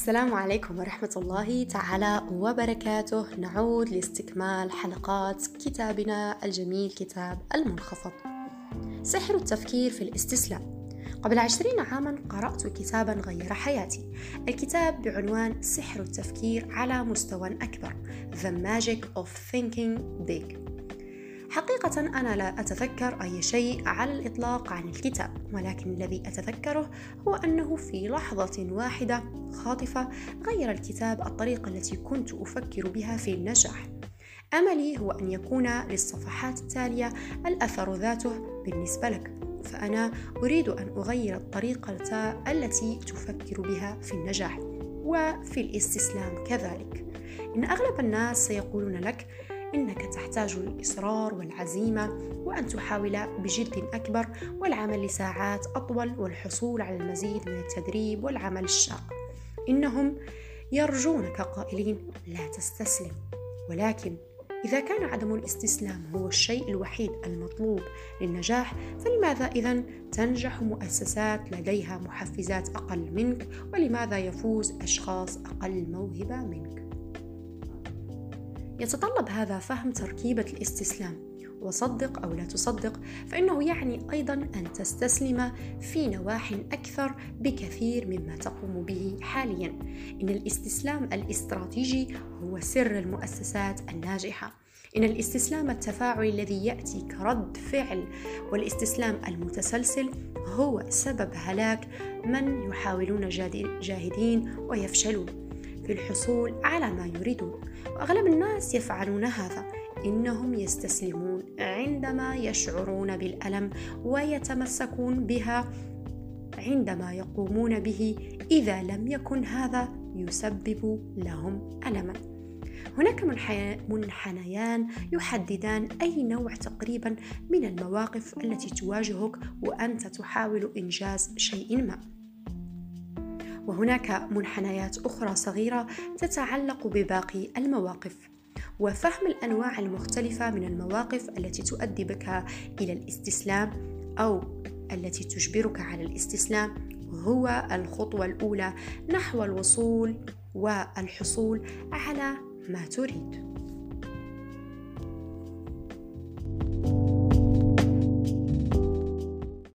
السلام عليكم ورحمة الله تعالى وبركاته. نعود لاستكمال حلقات كتابنا الجميل، كتاب المنخفض، سحر التفكير في الاستسلام. قبل 20 عاما قرأت كتابا غير حياتي، الكتاب بعنوان سحر التفكير على مستوى أكبر، The Magic of Thinking Big. حقيقة أنا لا أتذكر أي شيء على الإطلاق عن الكتاب، ولكن الذي أتذكره هو أنه في لحظة واحدة خاطفة غير الكتاب الطريقة التي كنت أفكر بها في النجاح. أملي هو أن يكون للصفحات التالية الأثر ذاته بالنسبة لك، فأنا أريد أن أغير الطريقة التي تفكر بها في النجاح وفي الاستسلام كذلك. إن أغلب الناس سيقولون لك إنك تحتاج الإصرار والعزيمة، وأن تحاول بجد أكبر، والعمل لساعات أطول، والحصول على المزيد من التدريب والعمل الشاق. إنهم يرجونك قائلين لا تستسلم. ولكن إذا كان عدم الاستسلام هو الشيء الوحيد المطلوب للنجاح، فلماذا إذن تنجح مؤسسات لديها محفزات أقل منك؟ ولماذا يفوز أشخاص أقل موهبة منك؟ يتطلب هذا فهم تركيبة الاستسلام، وصدق أو لا تصدق فإنه يعني أيضا أن تستسلم في نواحٍ أكثر بكثير مما تقوم به حاليا. إن الاستسلام الاستراتيجي هو سر المؤسسات الناجحة. إن الاستسلام التفاعلي الذي يأتي كرد فعل، والاستسلام المتسلسل هو سبب هلاك من يحاولون جاهدين ويفشلون في الحصول على ما يريدون. وأغلب الناس يفعلون هذا، إنهم يستسلمون عندما يشعرون بالألم، ويتمسكون بها عندما يقومون به إذا لم يكن هذا يسبب لهم ألما. هناك منحنيان يحددان أي نوع تقريبا من المواقف التي تواجهك وأنت تحاول إنجاز شيء ما، وهناك منحنيات أخرى صغيرة تتعلق بباقي المواقف. وفهم الأنواع المختلفة من المواقف التي تؤدي بك إلى الاستسلام أو التي تجبرك على الاستسلام هو الخطوة الأولى نحو الوصول والحصول على ما تريد.